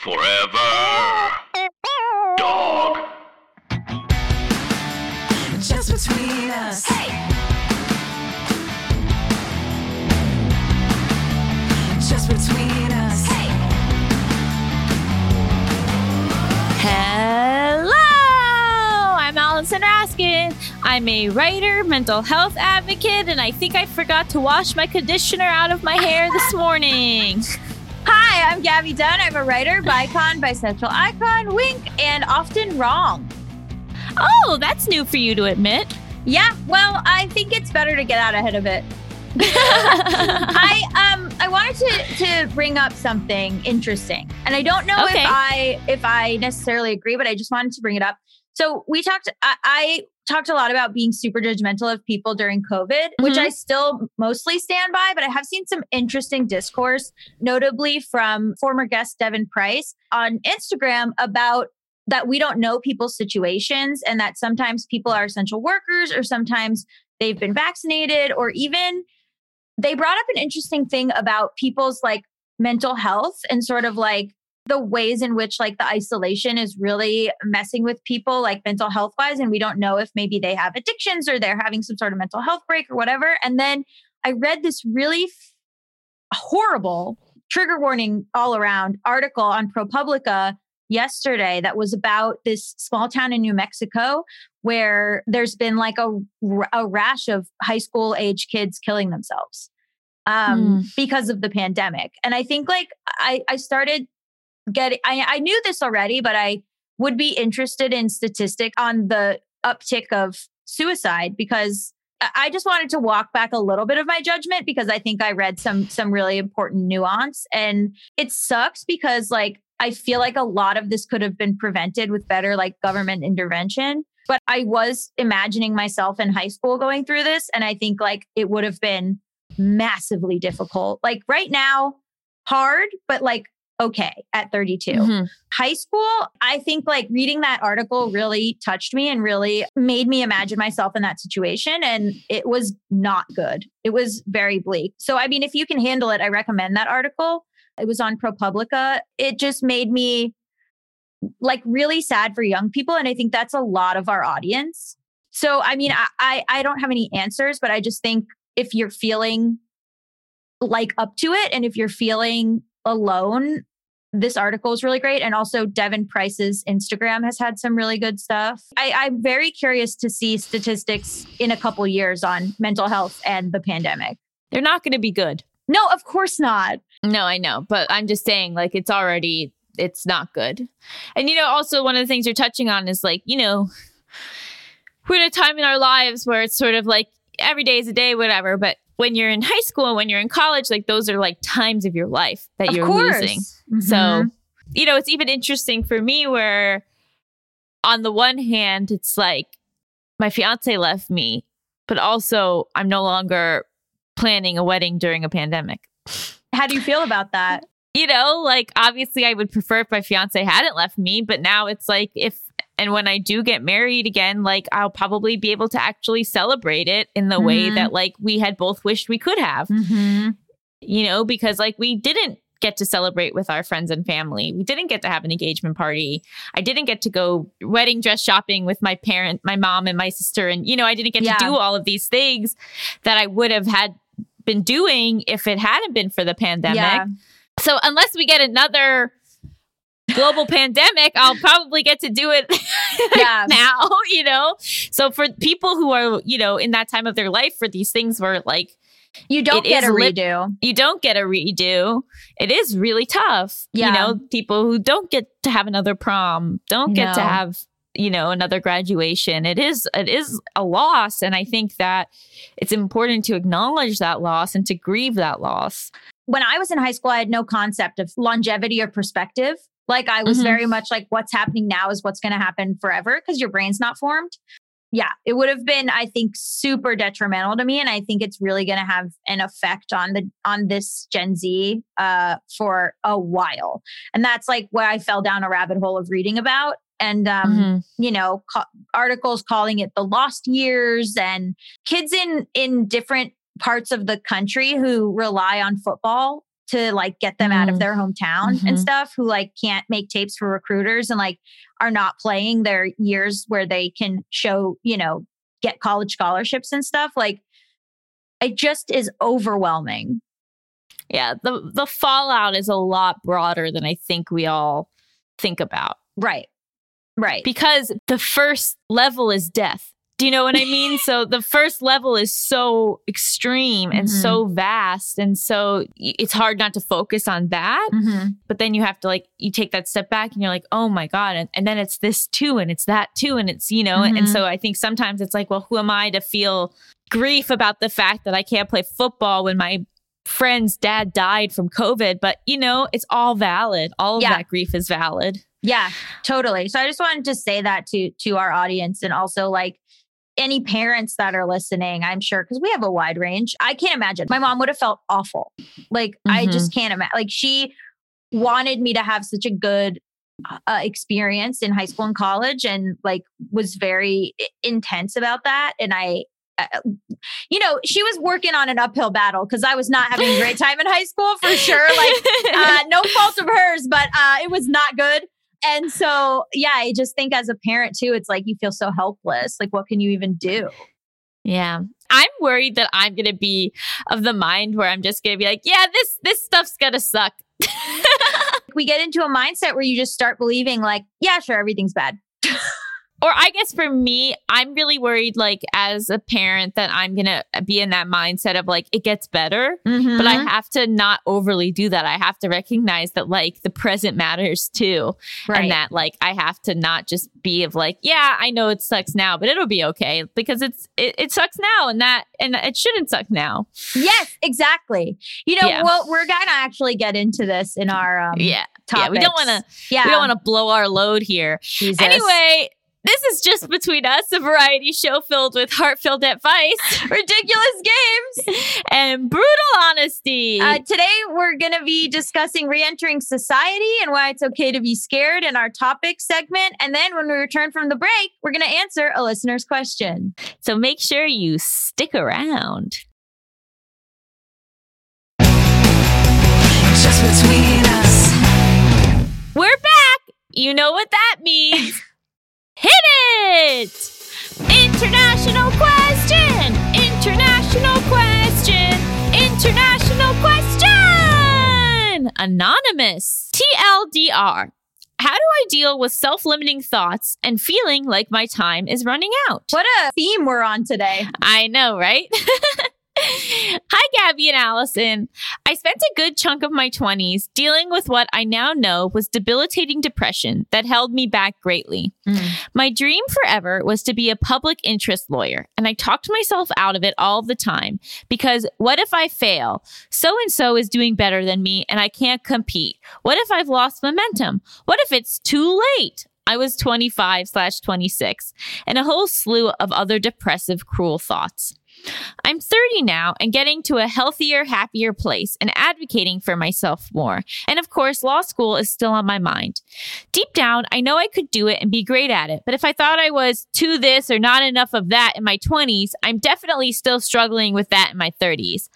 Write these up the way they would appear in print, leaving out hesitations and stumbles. Forever Dog. Just between us. Hey. Just between us. Hey. Hello, I'm Allison Raskin. I'm a writer, mental health advocate, and I think I forgot to wash my conditioner out of my hair this morning. Hi, I'm Gabby Dunn. I'm a writer, bicon, bisexual icon, wink, and often wrong. Oh, that's new for you to admit. Yeah, well, I think it's better to get out ahead of it. I wanted to bring up something interesting, and I don't know if I necessarily agree, but I just wanted to bring it up. So I talked a lot about being super judgmental of people during COVID, which I still mostly stand by, but I have seen some interesting discourse, notably from former guest Devin Price on Instagram, about that we don't know people's situations and that sometimes people are essential workers or sometimes they've been vaccinated, or even they brought up an interesting thing about people's like mental health and sort of like the ways in which like the isolation is really messing with people like mental health wise. And we don't know if maybe they have addictions or they're having some sort of mental health break or whatever. And then I read this really horrible trigger warning all around article on ProPublica yesterday that was about this small town in New Mexico where there's been like a rash of high school age kids killing themselves because of the pandemic. And I think like I knew this already, but I would be interested in statistic on the uptick of suicide, because I just wanted to walk back a little bit of my judgment, because I think I read some really important nuance, and it sucks because like, I feel like a lot of this could have been prevented with better like government intervention, but I was imagining myself in high school going through this. And I think like it would have been massively difficult, like right now, hard, but like, okay, at 32. Mm-hmm. High school, I think like reading that article really touched me and really made me imagine myself in that situation. And it was not good. It was very bleak. So, I mean, if you can handle it, I recommend that article. It was on ProPublica. It just made me like really sad for young people. And I think that's a lot of our audience. So, I mean, I don't have any answers, but I just think if you're feeling like up to it and if you're feeling alone, this article is really great. And also Devin Price's Instagram has had some really good stuff. I'm very curious to see statistics in a couple years on mental health and the pandemic. They're not going to be good. No, of course not. No, I know. But I'm just saying like, it's not good. And, you know, also one of the things you're touching on is like, you know, we're in a time in our lives where it's sort of like every day is a day, whatever. But when you're in high school, when you're in college, like those are like times of your life that of you're course. Losing. Mm-hmm. So, you know, it's even interesting for me where on the one hand, it's like my fiance left me, but also I'm no longer planning a wedding during a pandemic. How do you feel about that? You know, like obviously I would prefer if my fiance hadn't left me, but now it's like if and when I do get married again, like I'll probably be able to actually celebrate it in the way that like we had both wished we could have, you know, because like we didn't get to celebrate with our friends and family. We didn't get to have an engagement party. I didn't get to go wedding dress shopping with my mom and my sister. And, you know, I didn't get to do all of these things that I would have had been doing if it hadn't been for the pandemic. Yeah. So unless we get another global pandemic, I'll probably get to do it now, you know? So for people who are, you know, in that time of their life for these things where like, you don't get a redo. You don't get a redo. It is really tough. Yeah. You know, people who don't get to have another prom, don't get to have, you know, another graduation. It is a loss. And I think that it's important to acknowledge that loss and to grieve that loss. When I was in high school, I had no concept of longevity or perspective. Like I was very much like what's happening now is what's going to happen forever because your brain's not formed. Yeah, it would have been, I think, super detrimental to me. And I think it's really going to have an effect on this Gen Z for a while. And that's like where I fell down a rabbit hole of reading about. And, you know, articles calling it the lost years, and kids in different parts of the country who rely on football to like get them out of their hometown and stuff, who like can't make tapes for recruiters and like are not playing their years where they can show, you know, get college scholarships and stuff. Like it just is overwhelming. Yeah. The fallout is a lot broader than I think we all think about. Right. Right. Because the first level is death. Do you know what I mean? So the first level is so extreme and so vast. And so it's hard not to focus on that. But then you have to like, you take that step back and you're like, oh my God. And then it's this too, and it's that too. And it's, you know, and so I think sometimes it's like, well, who am I to feel grief about the fact that I can't play football when my friend's dad died from COVID? But you know, it's all valid. All of that grief is valid. Yeah, totally. So I just wanted to say that to our audience, and also like, any parents that are listening, I'm sure, because we have a wide range. I can't imagine. My mom would have felt awful. Like, I just can't imagine. Like, she wanted me to have such a good experience in high school and college, and like was very intense about that. And you know, she was working on an uphill battle because I was not having a great time in high school for sure. Like, no fault of hers, but it was not good. And so, yeah, I just think as a parent too, it's like, you feel so helpless. Like, what can you even do? Yeah. I'm worried that I'm going to be of the mind where I'm just going to be like, yeah, this stuff's going to suck. We get into a mindset where you just start believing like, yeah, sure, everything's bad. Or I guess for me, I'm really worried, like as a parent, that I'm going to be in that mindset of like, it gets better, but I have to not overly do that. I have to recognize that like the present matters too. Right. And that like, I have to not just be of like, yeah, I know it sucks now, but it'll be okay because it sucks now, and it shouldn't suck now. Yes, exactly. You know, well, we're going to actually get into this in our topics. Yeah, we don't want to blow our load here. Jesus. Anyway, this is Just Between Us, a variety show filled with heartfelt advice, ridiculous games, and brutal honesty. Today, we're going to be discussing reentering society and why it's okay to be scared in our topic segment. And then when we return from the break, we're going to answer a listener's question. So make sure you stick around. Just between us. We're back. You know what that means. Hit it! International question! International question! International question! Anonymous. TLDR. How do I deal with self-limiting thoughts and feeling like my time is running out? What a theme we're on today. I know, right? Hi, Gabby and Allison. I spent a good chunk of my 20s dealing with what I now know was debilitating depression that held me back greatly. My dream forever was to be a public interest lawyer, and I talked myself out of it all the time because what if I fail? So-and-so is doing better than me and I can't compete. What if I've lost momentum? What if it's too late? I was 25/26 and a whole slew of other depressive, cruel thoughts. I'm 30 now and getting to a healthier, happier place and advocating for myself more. And of course, law school is still on my mind. Deep down, I know I could do it and be great at it. But if I thought I was too this or not enough of that in my 20s, I'm definitely still struggling with that in my 30s.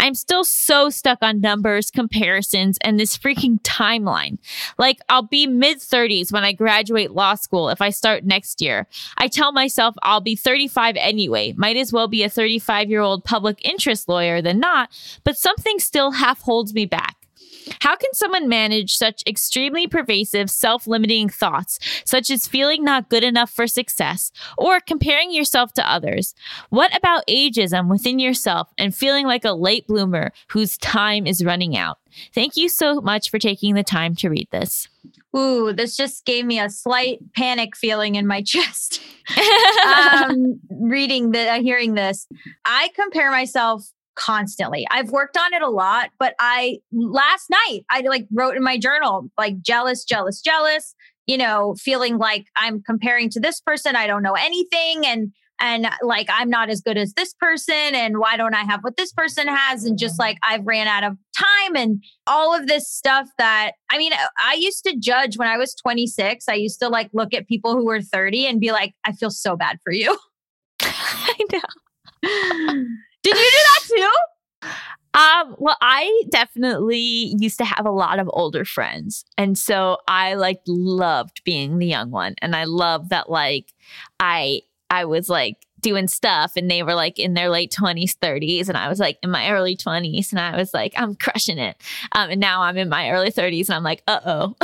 I'm still so stuck on numbers, comparisons, and this freaking timeline. Like, I'll be mid-30s when I graduate law school if I start next year. I tell myself I'll be 35 anyway. Might as well be a 35-year-old public interest lawyer than not, but something still half holds me back. How can someone manage such extremely pervasive, self-limiting thoughts, such as feeling not good enough for success or comparing yourself to others? What about ageism within yourself and feeling like a late bloomer whose time is running out? Thank you so much for taking the time to read this. Ooh, this just gave me a slight panic feeling in my chest. Hearing this, I compare myself constantly. I've worked on it a lot, but last night I like wrote in my journal, like jealous, you know, feeling like I'm comparing to this person. I don't know anything. And like, I'm not as good as this person. And why don't I have what this person has? And just like, I've ran out of time and all of this stuff that, I mean, I used to judge when I was 26. I used to like, look at people who were 30 and be like, I feel so bad for you. I know. Did you do that too? Well, I definitely used to have a lot of older friends. And so I loved being the young one. And I loved that I was doing stuff and they were in their late 20s, 30s. And I was in my early 20s and I was I'm crushing it. And now I'm in my early 30s and I'm uh-oh.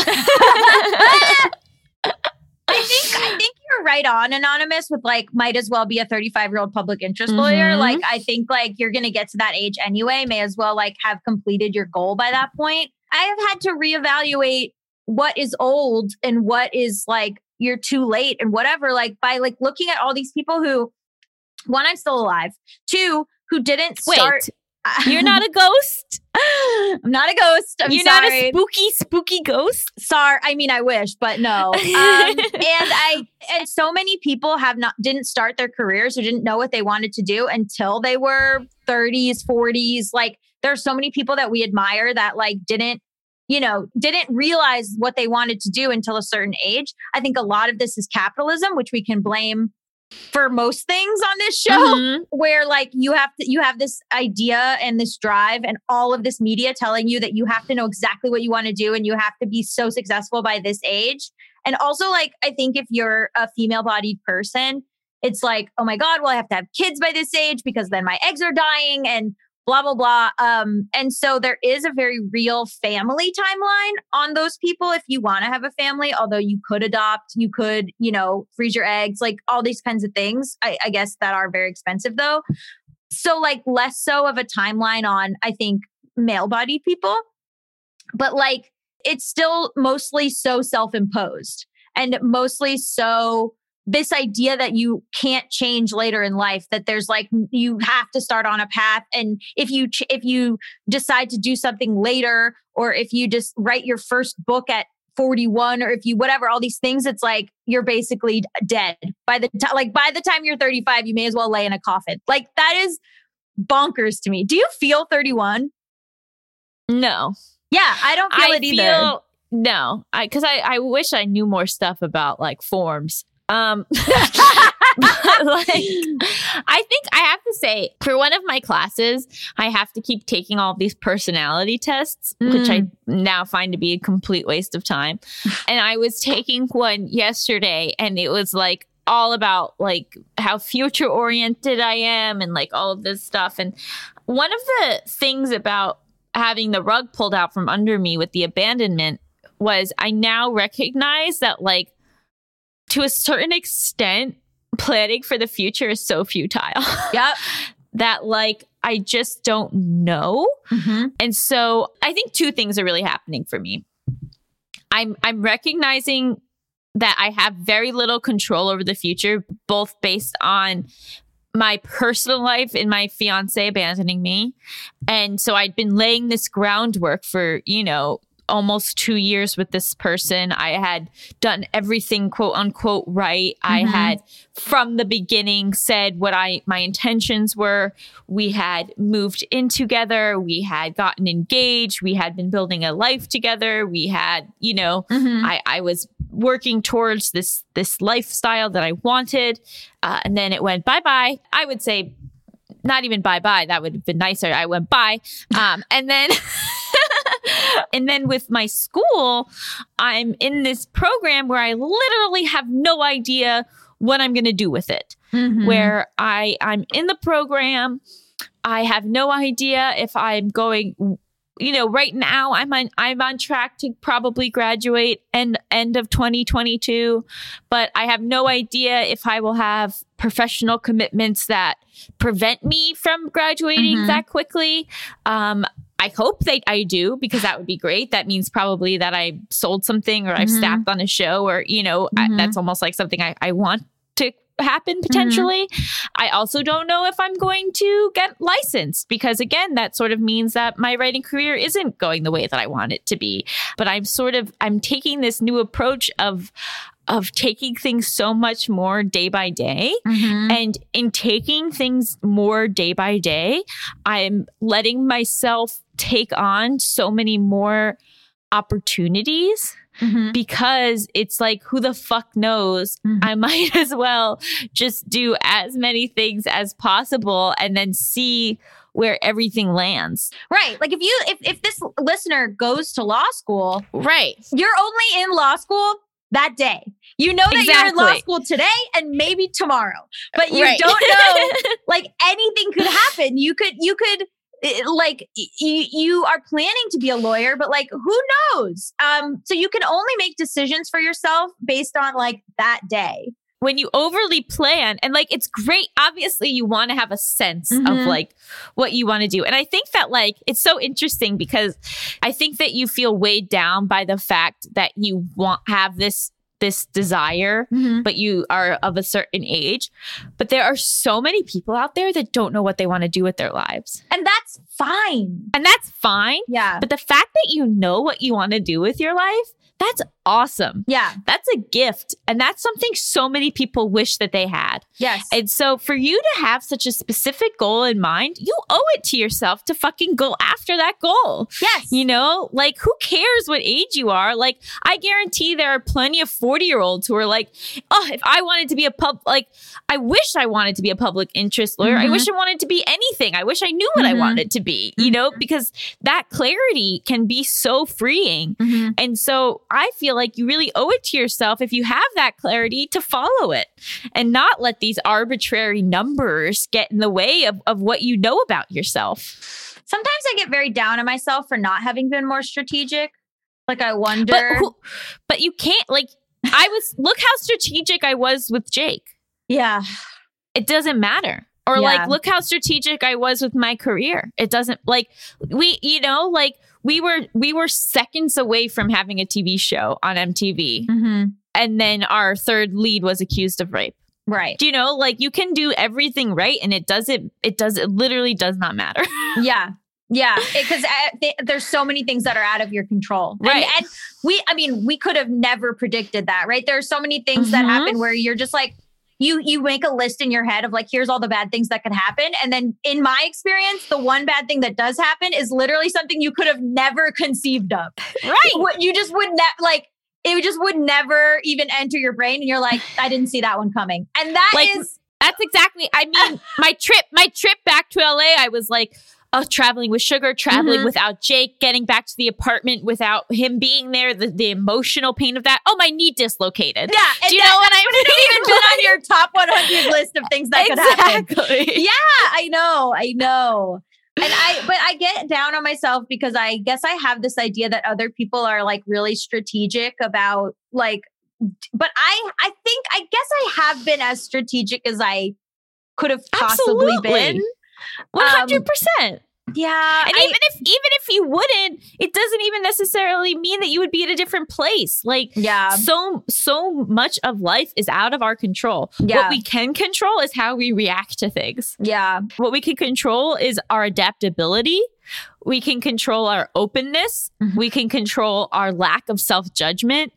I think you're right on, Anonymous, with might as well be a 35-year-old public interest lawyer. I think you're going to get to that age anyway. May as well have completed your goal by that point. I have had to reevaluate what is old and what is you're too late and whatever, by looking at all these people who, one, I'm still alive, two, who didn't start. Wait, you're not a ghost? I'm not a ghost. I'm sorry. You're not a spooky ghost? Sorry. I mean, I wish, but no. And so many people didn't start their careers or didn't know what they wanted to do until they were 30s, 40s. There are so many people that we admire that didn't realize what they wanted to do until a certain age. I think a lot of this is capitalism, which we can blame for most things on this show, where you have this idea and this drive and all of this media telling you that you have to know exactly what you want to do and you have to be so successful by this age. And also I think if you're a female-bodied person, it's oh my God, well, I have to have kids by this age because then my eggs are dying and blah, blah, blah. And so there is a very real family timeline on those people if you want to have a family, although you could adopt, you could, freeze your eggs, all these kinds of things, I guess, that are very expensive though. So less so of a timeline on, I think, male-bodied people, but it's still mostly so self-imposed and mostly so this idea that you can't change later in life, that there's you have to start on a path. And if you decide to do something later, or if you just write your first book at 41, or if you, whatever, all these things, it's you're basically dead by the time, by the time you're 35, you may as well lay in a coffin. That is bonkers to me. Do you feel 31? No. Yeah. I don't feel it either. No. Cause I wish I knew more stuff about forms. I think I have to say, for one of my classes, I have to keep taking all these personality tests, which I now find to be a complete waste of time. And I was taking one yesterday and it was all about how future oriented I am and all of this stuff. And one of the things about having the rug pulled out from under me with the abandonment was I now recognize that to a certain extent, planning for the future is so futile. Yep. That I just don't know. Mm-hmm. And so I think two things are really happening for me. I'm recognizing that I have very little control over the future, both based on my personal life and my fiance abandoning me. And so I'd been laying this groundwork for, almost 2 years with this person. I had done everything quote unquote right. Mm-hmm. I had from the beginning said what my intentions were. We had moved in together. We had gotten engaged. We had been building a life together. We had, I was working towards this lifestyle that I wanted. And then it went bye-bye. I would say not even bye-bye. That would have been nicer. I went bye. And then... And then with my school, I'm in this program where I literally have no idea what I'm going to do with it. Mm-hmm. Where I'm in the program, I have no idea if I'm going... right now I'm on track to probably graduate end of 2022, but I have no idea if I will have professional commitments that prevent me from graduating that quickly. I hope that I do, because that would be great. That means probably that I sold something or I've staffed on a show or, that's almost something I want to happen potentially. I also don't know if I'm going to get licensed, because again, that sort of means that my writing career isn't going the way that I want it to be. But I'm taking this new approach of taking things so much more day by day. And in taking things more day by day, I'm letting myself take on so many more opportunities. Because it's who the fuck knows? I might as well just do as many things as possible and then see where everything lands. Right. Like if this listener goes to law school, right, you're only in law school that day. You know that exactly. You're in law school today and maybe tomorrow, but you right. don't know, like anything could happen. You are planning to be a lawyer, but like, who knows? So you can only make decisions for yourself based on like that day. When you overly plan, and like, it's great. Obviously you want to have a sense mm-hmm. of like what you want to do. And I think that like, it's so interesting because I think that you feel weighed down by the fact that you have this desire, mm-hmm. but you are of a certain age. But there are so many people out there that don't know what they want to do with their lives. And that's fine. Yeah. But the fact that you know what you want to do with your life, that's awesome. Yeah. That's a gift. And that's something so many people wish that they had. Yes. And so for you to have such a specific goal in mind, you owe it to yourself to fucking go after that goal. Yes. You know, like who cares what age you are? Like I guarantee there are plenty of 40-year-olds who are like, oh, if I wanted to be I wish I wanted to be a public interest lawyer. Mm-hmm. I wish I wanted to be anything. I wish I knew what mm-hmm. I wanted to be, you know, because that clarity can be so freeing. Mm-hmm. And so I feel like you really owe it to yourself if you have that clarity to follow it and not let these arbitrary numbers get in the way of what you know about yourself. Sometimes I get very down on myself for not having been more strategic. Like I wonder. But you can't like, look how strategic I was with Jake. Yeah. It doesn't matter. Or like, look how strategic I was with my career. It doesn't like we were seconds away from having a TV show on MTV. Mm-hmm. And then our third lead was accused of rape. Right. Do you know, like you can do everything right. And it literally does not matter. Yeah. Yeah. Because there's so many things that are out of your control. Right. And we could have never predicted that. Right. There are so many things mm-hmm. that happen where you're just like, You make a list in your head of like, here's all the bad things that could happen. And then in my experience, the one bad thing that does happen is literally something you could have never conceived of. Right. You just would would never even enter your brain. And you're like, I didn't see that one coming. And that that's exactly, my trip back to LA, I was like, oh, traveling with Sugar, traveling mm-hmm. without Jake, getting back to the apartment without him being there, the emotional pain of that. Oh, my knee dislocated. Yeah. Do you know what I mean? Even been on your top 100 list of things that could happen. Yeah, I know. And I get down on myself because I guess I have this idea that other people are like really strategic about like, but I guess I have been as strategic as I could have possibly been. 100%. Yeah. And even if you wouldn't, it doesn't even necessarily mean that you would be at a different place. Like, so much of life is out of our control. Yeah. What we can control is how we react to things. Yeah. What we can control is our adaptability. We can control our openness. Mm-hmm. We can control our lack of self-judgment.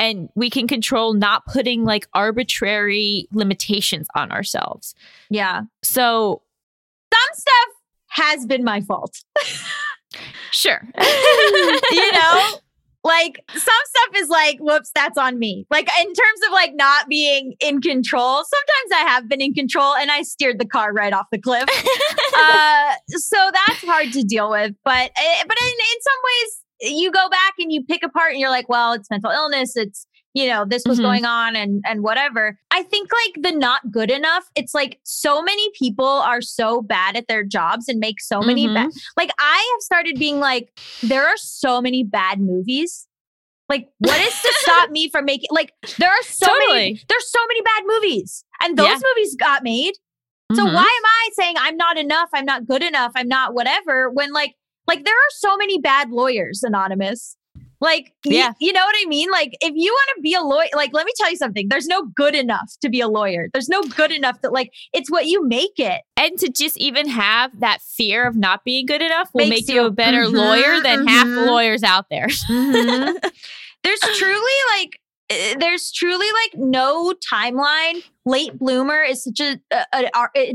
And we can control not putting like arbitrary limitations on ourselves. Yeah. So some stuff has been my fault. Sure. You know, like some stuff is like, whoops, that's on me. Like in terms of like not being in control, sometimes I have been in control and I steered the car right off the cliff. So that's hard to deal with. But in some ways you go back and you pick apart and you're like, well, it's mental illness. It's, you know, this was mm-hmm. going on and whatever. I think like the not good enough, it's like so many people are so bad at their jobs and make so many mm-hmm. bad. Like I have started being like, there are so many bad movies. Like what is to stop me from making, like there are so many, there's so many bad movies and those movies got made. So mm-hmm. why am I saying I'm not enough? I'm not good enough. I'm not whatever. When like there are so many bad lawyers, Anonymous. Like, you know what I mean? Like, if you want to be a lawyer, like, let me tell you something. There's no good enough to be a lawyer. There's no good enough that like, it's what you make it. And to just even have that fear of not being good enough will make you a better mm-hmm, lawyer than mm-hmm. half the lawyers out there. Mm-hmm. There's truly like no timeline. Late bloomer is such it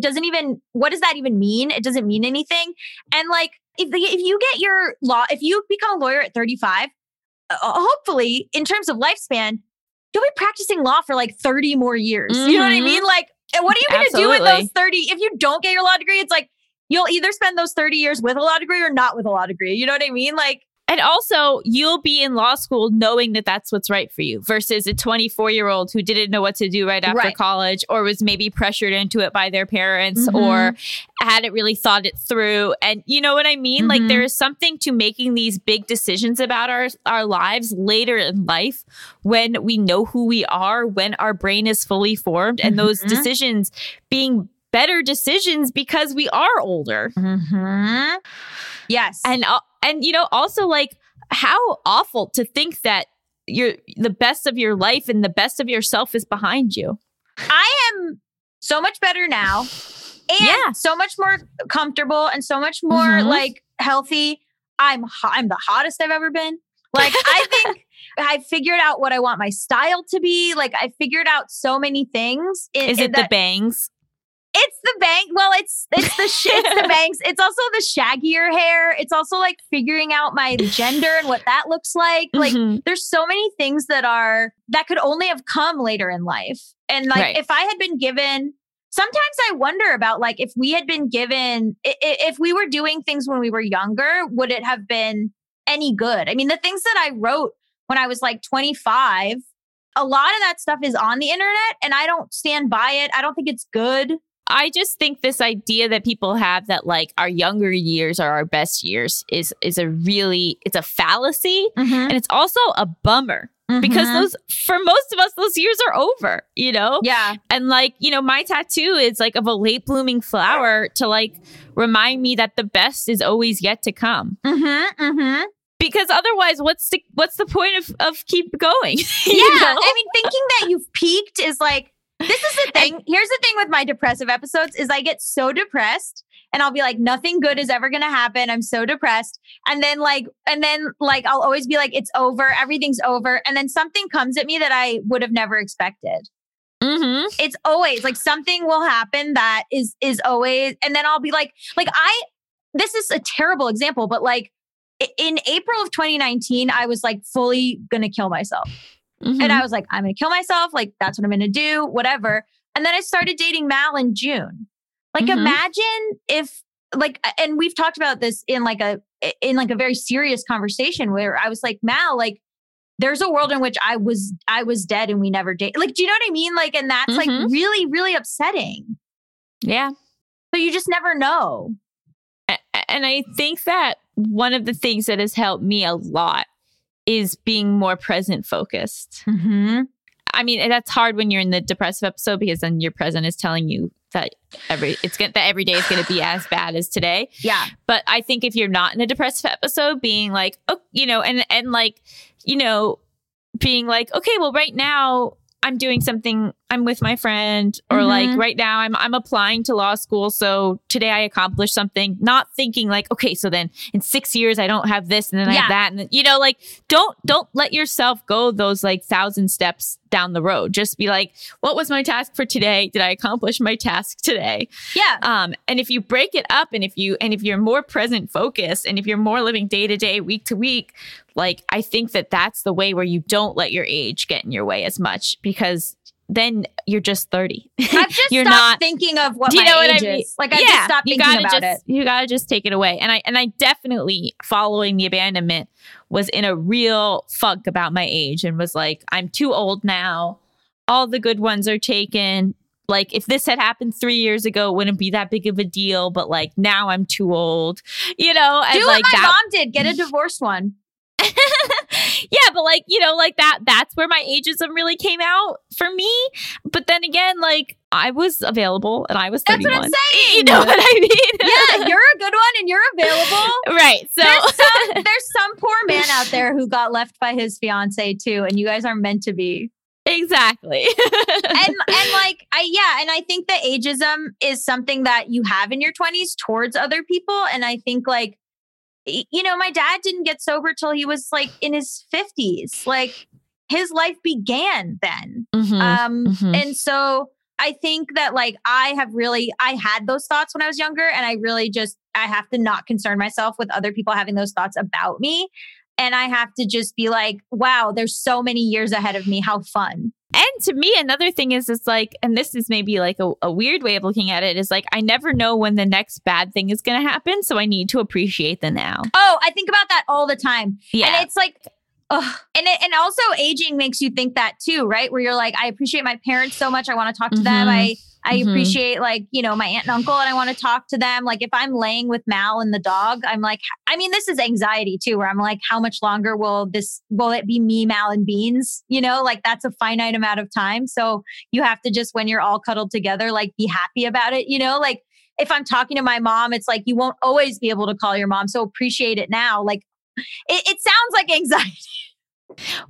doesn't even, what does that even mean? It doesn't mean anything. And like, if you become a lawyer at 35, hopefully, in terms of lifespan, you'll be practicing law for like 30 more years. Mm-hmm. You know what I mean? Like, what are you going to do with those 30? If you don't get your law degree, it's like, you'll either spend those 30 years with a law degree or not with a law degree. You know what I mean? Like, and also you'll be in law school knowing that that's what's right for you versus a 24-year-old who didn't know what to do right after college or was maybe pressured into it by their parents or hadn't really thought it through. And you know what I mean? Like there is something to making these big decisions about our lives later in life when we know who we are, when our brain is fully formed and those decisions being better decisions because we are older. Yes. And, you know, also like how awful to think that you're the best of your life and the best of yourself is behind you. I am so much better now and so much more comfortable and so much more like healthy. I'm the hottest I've ever been. Like, I think I figured out what I want my style to be. Like, I figured out so many things. Is it the bangs? It's the bangs. Well, it's the shit, the bangs. It's also the shaggier hair. It's also like figuring out my gender and what that looks like. Like there's so many things that could only have come later in life. And like, if I had been given, sometimes I wonder about like, if we had been given, if we were doing things when we were younger, would it have been any good? I mean, the things that I wrote when I was like 25, a lot of that stuff is on the internet and I don't stand by it. I don't think it's good. I just think this idea that people have that like our younger years are our best years is a fallacy. And it's also a bummer because for most of us, those years are over, you know? Yeah. And like, you know, my tattoo is like of a late blooming flower to like remind me that the best is always yet to come. Because otherwise, what's the point of keep going? Yeah. I mean, thinking that you've peaked is like, this is the thing. Here's the thing with my depressive episodes is I get so depressed and I'll be like, nothing good is ever going to happen. I'm so depressed. And then I'll always be like, it's over. Everything's over. And then something comes at me that I would have never expected. It's always like something will happen that is always. And then I'll be like this is a terrible example, but like in April of 2019, I was like fully going to kill myself. And I was like, I'm going to kill myself. Like, that's what I'm going to do, whatever. And then I started dating Mal in June. Like, imagine if like, and we've talked about this in like a very serious conversation where I was like, Mal, like there's a world in which I was dead and we never dated. Like, do you know what I mean? Like, and that's like really, really upsetting. Yeah. So you just never know. And I think that one of the things that has helped me a lot is being more present focused. I mean, that's hard when you're in the depressive episode because then your present is telling you that every day is going to be as bad as today. Yeah. But I think if you're not in a depressive episode, being like, oh, you know, and like, you know, being like, okay, well, right now I'm doing something. I'm with my friend, or like right now I'm applying to law school. So today I accomplished something. Not thinking like, okay, so then in 6 years I don't have this, and then I have that, and then, you know, like don't let yourself go those like 1,000 steps down the road. Just be like, what was my task for today? Did I accomplish my task today? Yeah. And if you break it up, and if you're more present focused, and if you're more living day to day, week to week, like I think that's the way where you don't let your age get in your way as much, because then you're just 30. I've just stopped thinking of what my age is. Like, I just stopped thinking about it. You got to just take it away. And I definitely, following the abandonment, was in a real funk about my age and was like, I'm too old now. All the good ones are taken. Like, if this had happened 3 years ago, it wouldn't be that big of a deal. But like, now I'm too old, you know? And do like what my mom did. Get a divorced one. Yeah, but like, you know, like that's where my ageism really came out for me. But then again, like I was available and I was 31. That's what I'm saying. You know what I mean? Yeah, you're a good one and you're available. Right. So there's some poor man out there who got left by his fiance too. And you guys are meant to be. Exactly. and like, and I think that ageism is something that you have in your 20s towards other people. And I think like, you know, my dad didn't get sober till he was like in his 50s. Like his life began then. And so I think that like I had those thoughts when I was younger, and I have to not concern myself with other people having those thoughts about me. And I have to just be like, wow, there's so many years ahead of me. How fun. And to me, another thing is it's like, and this is maybe like a weird way of looking at it, is like, I never know when the next bad thing is going to happen. So I need to appreciate the now. Oh, I think about that all the time. Yeah. And it's like, ugh. And also aging makes you think that too, right? Where you're like, I appreciate my parents so much. I want to talk to them. I appreciate like, you know, my aunt and uncle, and I want to talk to them. Like if I'm laying with Mal and the dog, I'm like, I mean, this is anxiety too, where I'm like, how much longer will it be me, Mal and Beans? You know, like that's a finite amount of time. So you have to just, when you're all cuddled together, like be happy about it. You know, like if I'm talking to my mom, it's like, you won't always be able to call your mom. So appreciate it now. Like it sounds like anxiety.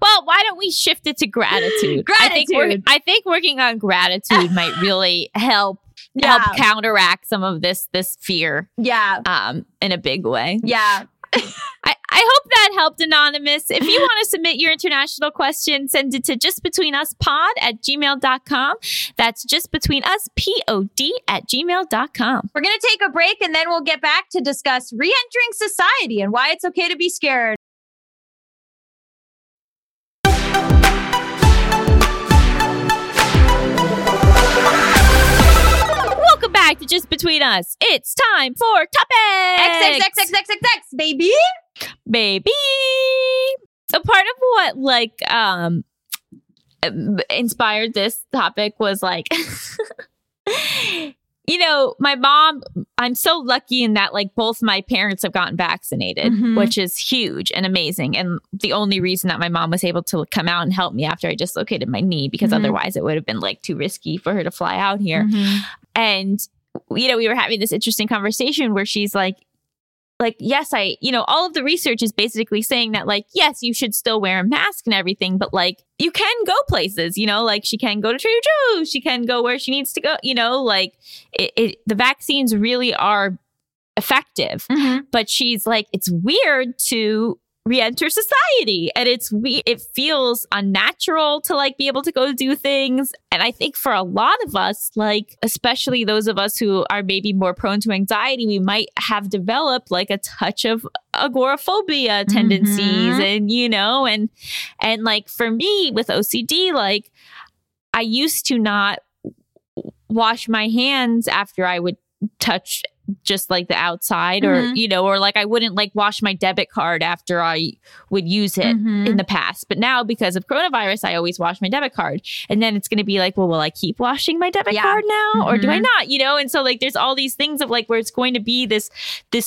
Well, why don't we shift it to gratitude? I think working on gratitude might really help counteract some of this fear. Yeah. In a big way. Yeah. I hope that helped, Anonymous. If you want to submit your international question, send it to justbetweenuspod@gmail.com. That's justbetweenuspod@gmail.com. We're going to take a break and then we'll get back to discuss re-entering society and why it's okay to be scared. Back to Just Between Us. It's time for topics. XXXXXX, baby. So part of what like inspired this topic was like, you know, my mom. I'm so lucky in that like both my parents have gotten vaccinated, which is huge and amazing. And the only reason that my mom was able to come out and help me after I dislocated my knee, because otherwise it would have been like too risky for her to fly out here. And, you know, we were having this interesting conversation where she's like, yes, you know, all of the research is basically saying that like, yes, you should still wear a mask and everything, but like you can go places, you know, like she can go to Trader Joe's, she can go where she needs to go, you know, like the vaccines really are effective, but she's like, it's weird to re-enter society. And it feels unnatural to like be able to go do things. And I think for a lot of us, like especially those of us who are maybe more prone to anxiety, we might have developed like a touch of agoraphobia tendencies. And, you know, and like for me with OCD, like I used to not wash my hands after I would touch just like the outside or, you know, or like I wouldn't like wash my debit card after I would use it in the past. But now because of coronavirus, I always wash my debit card. And then it's going to be like, well, will I keep washing my debit card now or do I not? You know? And so like there's all these things of like where it's going to be this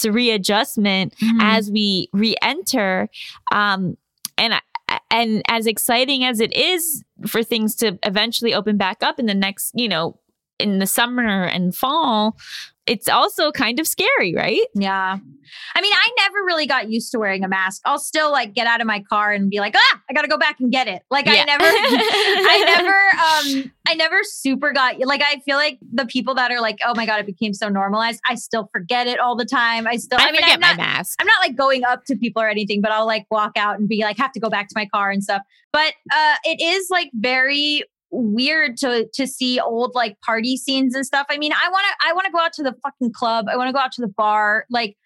readjustment as we re-enter. And as exciting as it is for things to eventually open back up in the next, you know, in the summer and fall, it's also kind of scary, right? Yeah. I mean, I never really got used to wearing a mask. I'll still like get out of my car and be like, I got to go back and get it. Like I never super got, like, I feel like the people that are like, oh my God, it became so normalized. I still forget it all the time. I forget my mask. I'm not like going up to people or anything, but I'll like walk out and be like, have to go back to my car and stuff. But it is like very weird to see old like party scenes and stuff. I mean, I want to go out to the fucking club. I want to go out to the bar. Like,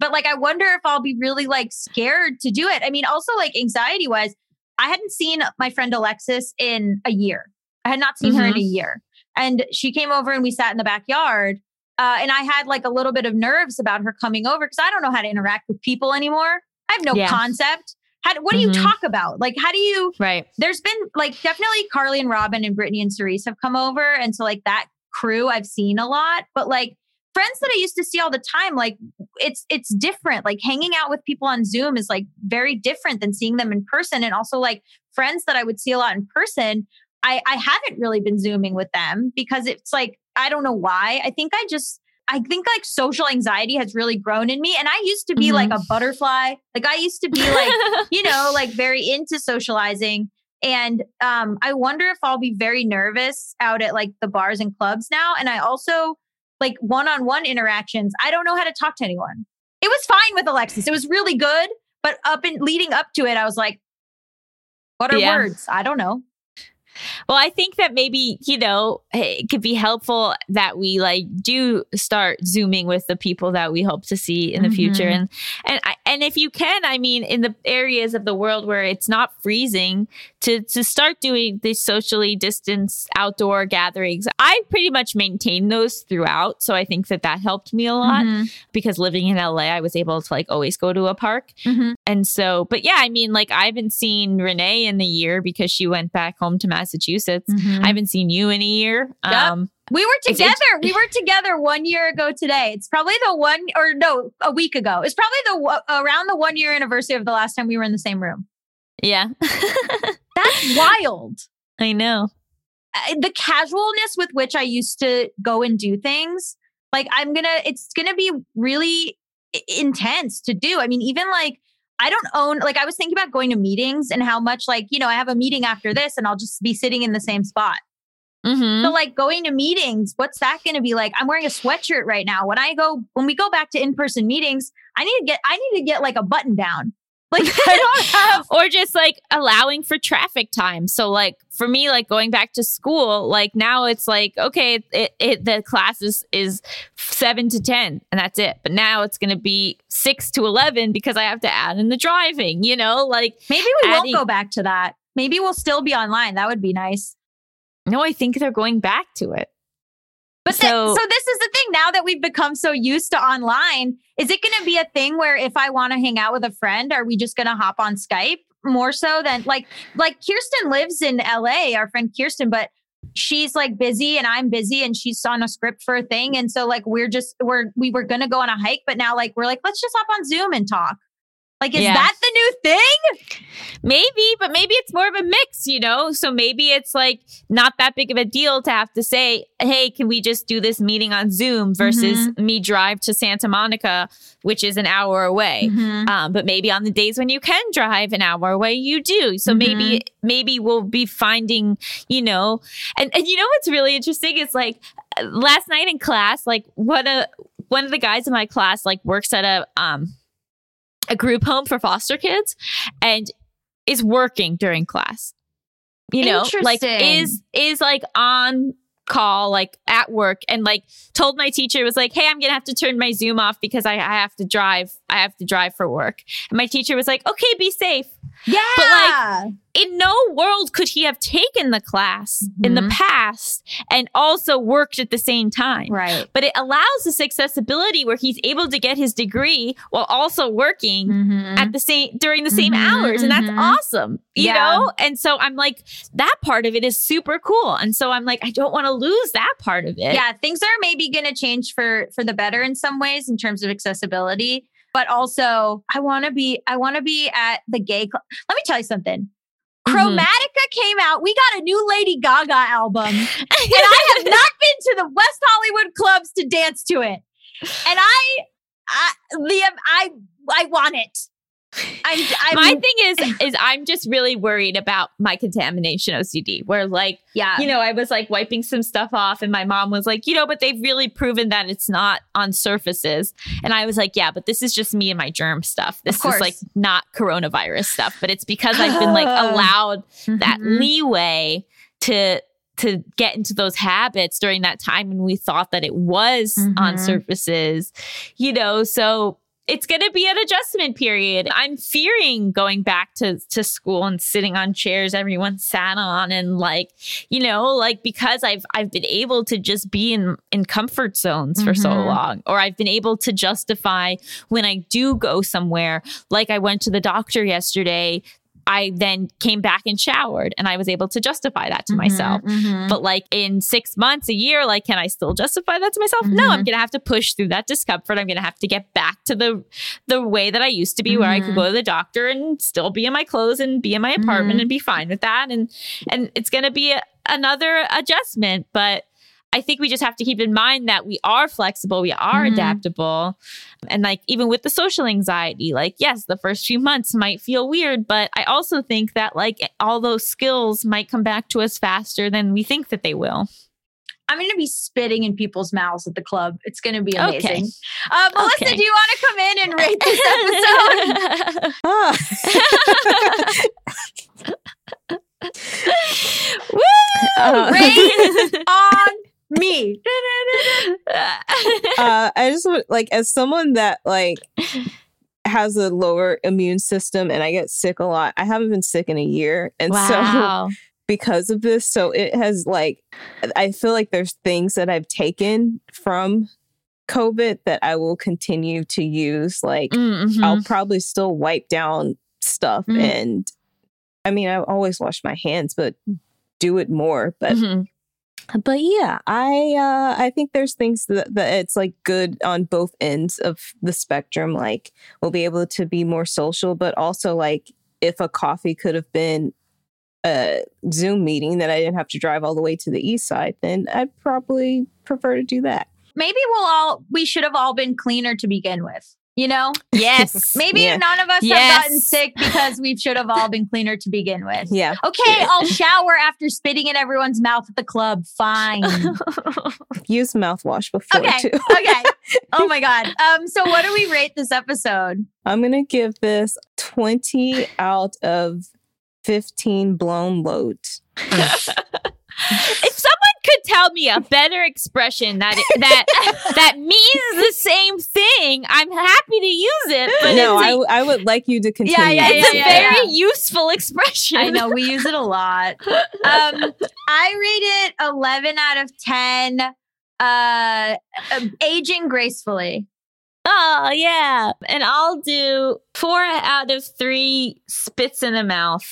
but like, I wonder if I'll be really like scared to do it. I mean, also like anxiety wise, I hadn't seen my friend Alexis in a year. I had not seen her in a year. And she came over and we sat in the backyard. And I had like a little bit of nerves about her coming over because I don't know how to interact with people anymore. I have no concept. What do you talk about? Like, how do you, there's been like, definitely Carly and Robin and Brittany and Cerise have come over. And so like that crew I've seen a lot, but like friends that I used to see all the time, like it's different. Like hanging out with people on Zoom is like very different than seeing them in person. And also like friends that I would see a lot in person, I haven't really been Zooming with them because it's like, I don't know why. I think like social anxiety has really grown in me. And I used to be like a butterfly. Like I used to be like, you know, like very into socializing. And I wonder if I'll be very nervous out at like the bars and clubs now. And I also like one-on-one interactions. I don't know how to talk to anyone. It was fine with Alexis. It was really good. But up and leading up to it, I was like, what are words? I don't know. Well, I think that maybe, you know, it could be helpful that we like do start Zooming with the people that we hope to see in the future. And I, And if you can, I mean, in the areas of the world where it's not freezing, to start doing these socially distanced outdoor gatherings. I pretty much maintained those throughout. So I think that that helped me a lot because living in LA, I was able to like always go to a park. And so, but yeah, I mean, like I haven't seen Renee in the year because she went back home to Massachusetts. I haven't seen you in a year. Yep. We were together. We were together 1 year ago today. It's probably the one, or no, a week ago. It's probably the around the 1 year anniversary of the last time we were in the same room. Yeah. That's wild. I know. The casualness with which I used to go and do things, like it's gonna be really intense to do. I mean, even like, I don't own, like I was thinking about going to meetings and how much like, you know, I have a meeting after this and I'll just be sitting in the same spot. So like going to meetings, what's that going to be like? I'm wearing a sweatshirt right now. When we go back to in-person meetings, I need to get like a button down. Like I don't have, or just like allowing for traffic time. So like for me, like going back to school, like now it's like, okay, the class is 7 to 10 and that's it. But now it's going to be 6 to 11 because I have to add in the driving, you know, like maybe we won't go back to that. Maybe we'll still be online. That would be nice. No, I think they're going back to it. But so this is the thing. Now that we've become so used to online, is it going to be a thing where if I want to hang out with a friend, are we just going to hop on Skype more so than like Kirsten lives in LA, our friend Kirsten, but she's like busy and I'm busy and she's on a script for a thing. And so like, we were going to go on a hike, but now like, we're like, let's just hop on Zoom and talk. Like, is that the new thing? Maybe, but maybe it's more of a mix, you know? So maybe it's like not that big of a deal to have to say, hey, can we just do this meeting on Zoom versus me drive to Santa Monica, which is an hour away. But maybe on the days when you can drive an hour away, you do. So maybe we'll be finding, you know, and you know, what's really interesting is like last night in class, like one of the guys in my class, like works at a group home for foster kids and is working during class, you know, like is like on call, like at work, and like told my teacher, was like, hey, I'm going to have to turn my Zoom off because I have to drive for work. And my teacher was like, okay, be safe. Yeah. But like in no world could he have taken the class in the past and also worked at the same time. Right. But it allows this accessibility where he's able to get his degree while also working at the same during the same hours. And that's awesome. You know? And so I'm like, that part of it is super cool. And so I'm like, I don't want to lose that part of it. Yeah. Things are maybe going to change for the better in some ways in terms of accessibility. But also, I want to be at the gay club. Let me tell you something. Chromatica came out. We got a new Lady Gaga album. And I have not been to the West Hollywood clubs to dance to it. And I want it. My thing is I'm just really worried about my contamination OCD where like, you know, I was like wiping some stuff off and my mom was like, you know, but they've really proven that it's not on surfaces. And I was like, yeah, but this is just me and my germ stuff. This is like not coronavirus stuff, but it's because I've been like allowed that leeway to get into those habits during that time when we thought that it was on surfaces, you know, so it's going to be an adjustment period. I'm fearing going back to school and sitting on chairs everyone sat on and like, you know, like because I've been able to just be in comfort zones for so long, or I've been able to justify when I do go somewhere, like I went to the doctor yesterday, I then came back and showered and I was able to justify that to myself. But like in 6 months, a year, like, can I still justify that to myself? No, I'm going to have to push through that discomfort. I'm going to have to get back to the way that I used to be where I could go to the doctor and still be in my clothes and be in my apartment and be fine with that. And it's going to be another adjustment, but I think we just have to keep in mind that we are flexible, we are adaptable. And like, even with the social anxiety, like, yes, the first few months might feel weird, but I also think that like all those skills might come back to us faster than we think that they will. I'm going to be spitting in people's mouths at the club. It's going to be amazing. Okay. Melissa, do you want to come in and rate this episode? Woo! Rate on me. I just would, like, as someone that like has a lower immune system and I get sick a lot. I haven't been sick in a year. And wow. So because of this, so it has like, I feel like there's things that I've taken from COVID that I will continue to use. Like mm-hmm. I'll probably still wipe down stuff. Mm-hmm. And I mean, I always wash my hands, but do it more. But mm-hmm. But yeah, I think there's things that it's like good on both ends of the spectrum. Like we'll be able to be more social, but also like if a coffee could have been a Zoom meeting that I didn't have to drive all the way to the east side, then I'd probably prefer to do that. Maybe we should have all been cleaner to begin with. You know? Yes. Maybe yeah. None of us yes. have gotten sick because we should have all been cleaner to begin with. Yeah. Okay, yeah. I'll shower after spitting in everyone's mouth at the club. Fine. Use mouthwash before, too. Okay. Oh, my God. So what do we rate this episode? I'm going to give this 20 out of 15 blown loads. If someone could tell me a better expression that means the same thing, I'm happy to use it. But no, I would like you to continue. It's a very useful expression. I know, we use it a lot. I rate it 11 out of 10, aging gracefully. Oh, yeah. And I'll do 4 out of 3 spits in the mouth.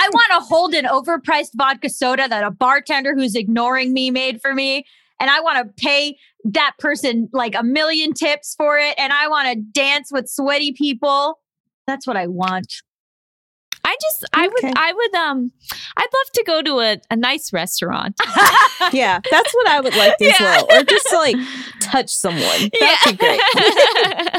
I want to hold an overpriced vodka soda that a bartender who's ignoring me made for me. And I want to pay that person like 1,000,000 tips for it. And I want to dance with sweaty people. That's what I want. I'd love to go to a nice restaurant. Yeah, that's what I would like as well. Or just like touch someone. That'd be great.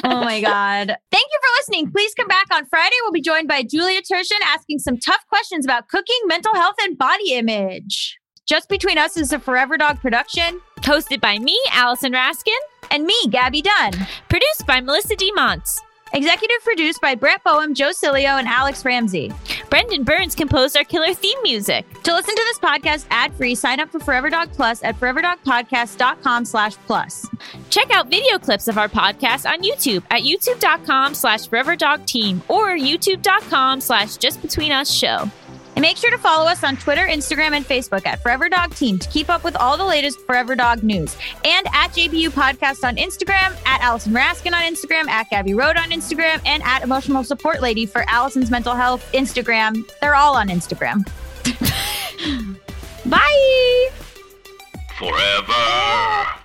Oh my God. Thank you for listening. Please come back on Friday. We'll be joined by Julia Tertian asking some tough questions about cooking, mental health, and body image. Just Between Us is a Forever Dog production. Hosted by me, Allison Raskin. And me, Gabby Dunn. Produced by Melissa D. Monts. Executive produced by Brett Boehm, Joe Cilio, and Alex Ramsey. Brendan Burns composed our killer theme music. To listen to this podcast ad-free, sign up for Forever Dog Plus at foreverdogpodcast.com/plus. Check out video clips of our podcast on YouTube at youtube.com/foreverdogteam or youtube.com/justbetweenusshow. And make sure to follow us on Twitter, Instagram, and Facebook at Forever Dog Team to keep up with all the latest Forever Dog news. And at JBU Podcast on Instagram, at Allison Raskin on Instagram, at Gabby Road on Instagram, and at Emotional Support Lady for Allison's mental health Instagram. They're all on Instagram. Bye! Forever!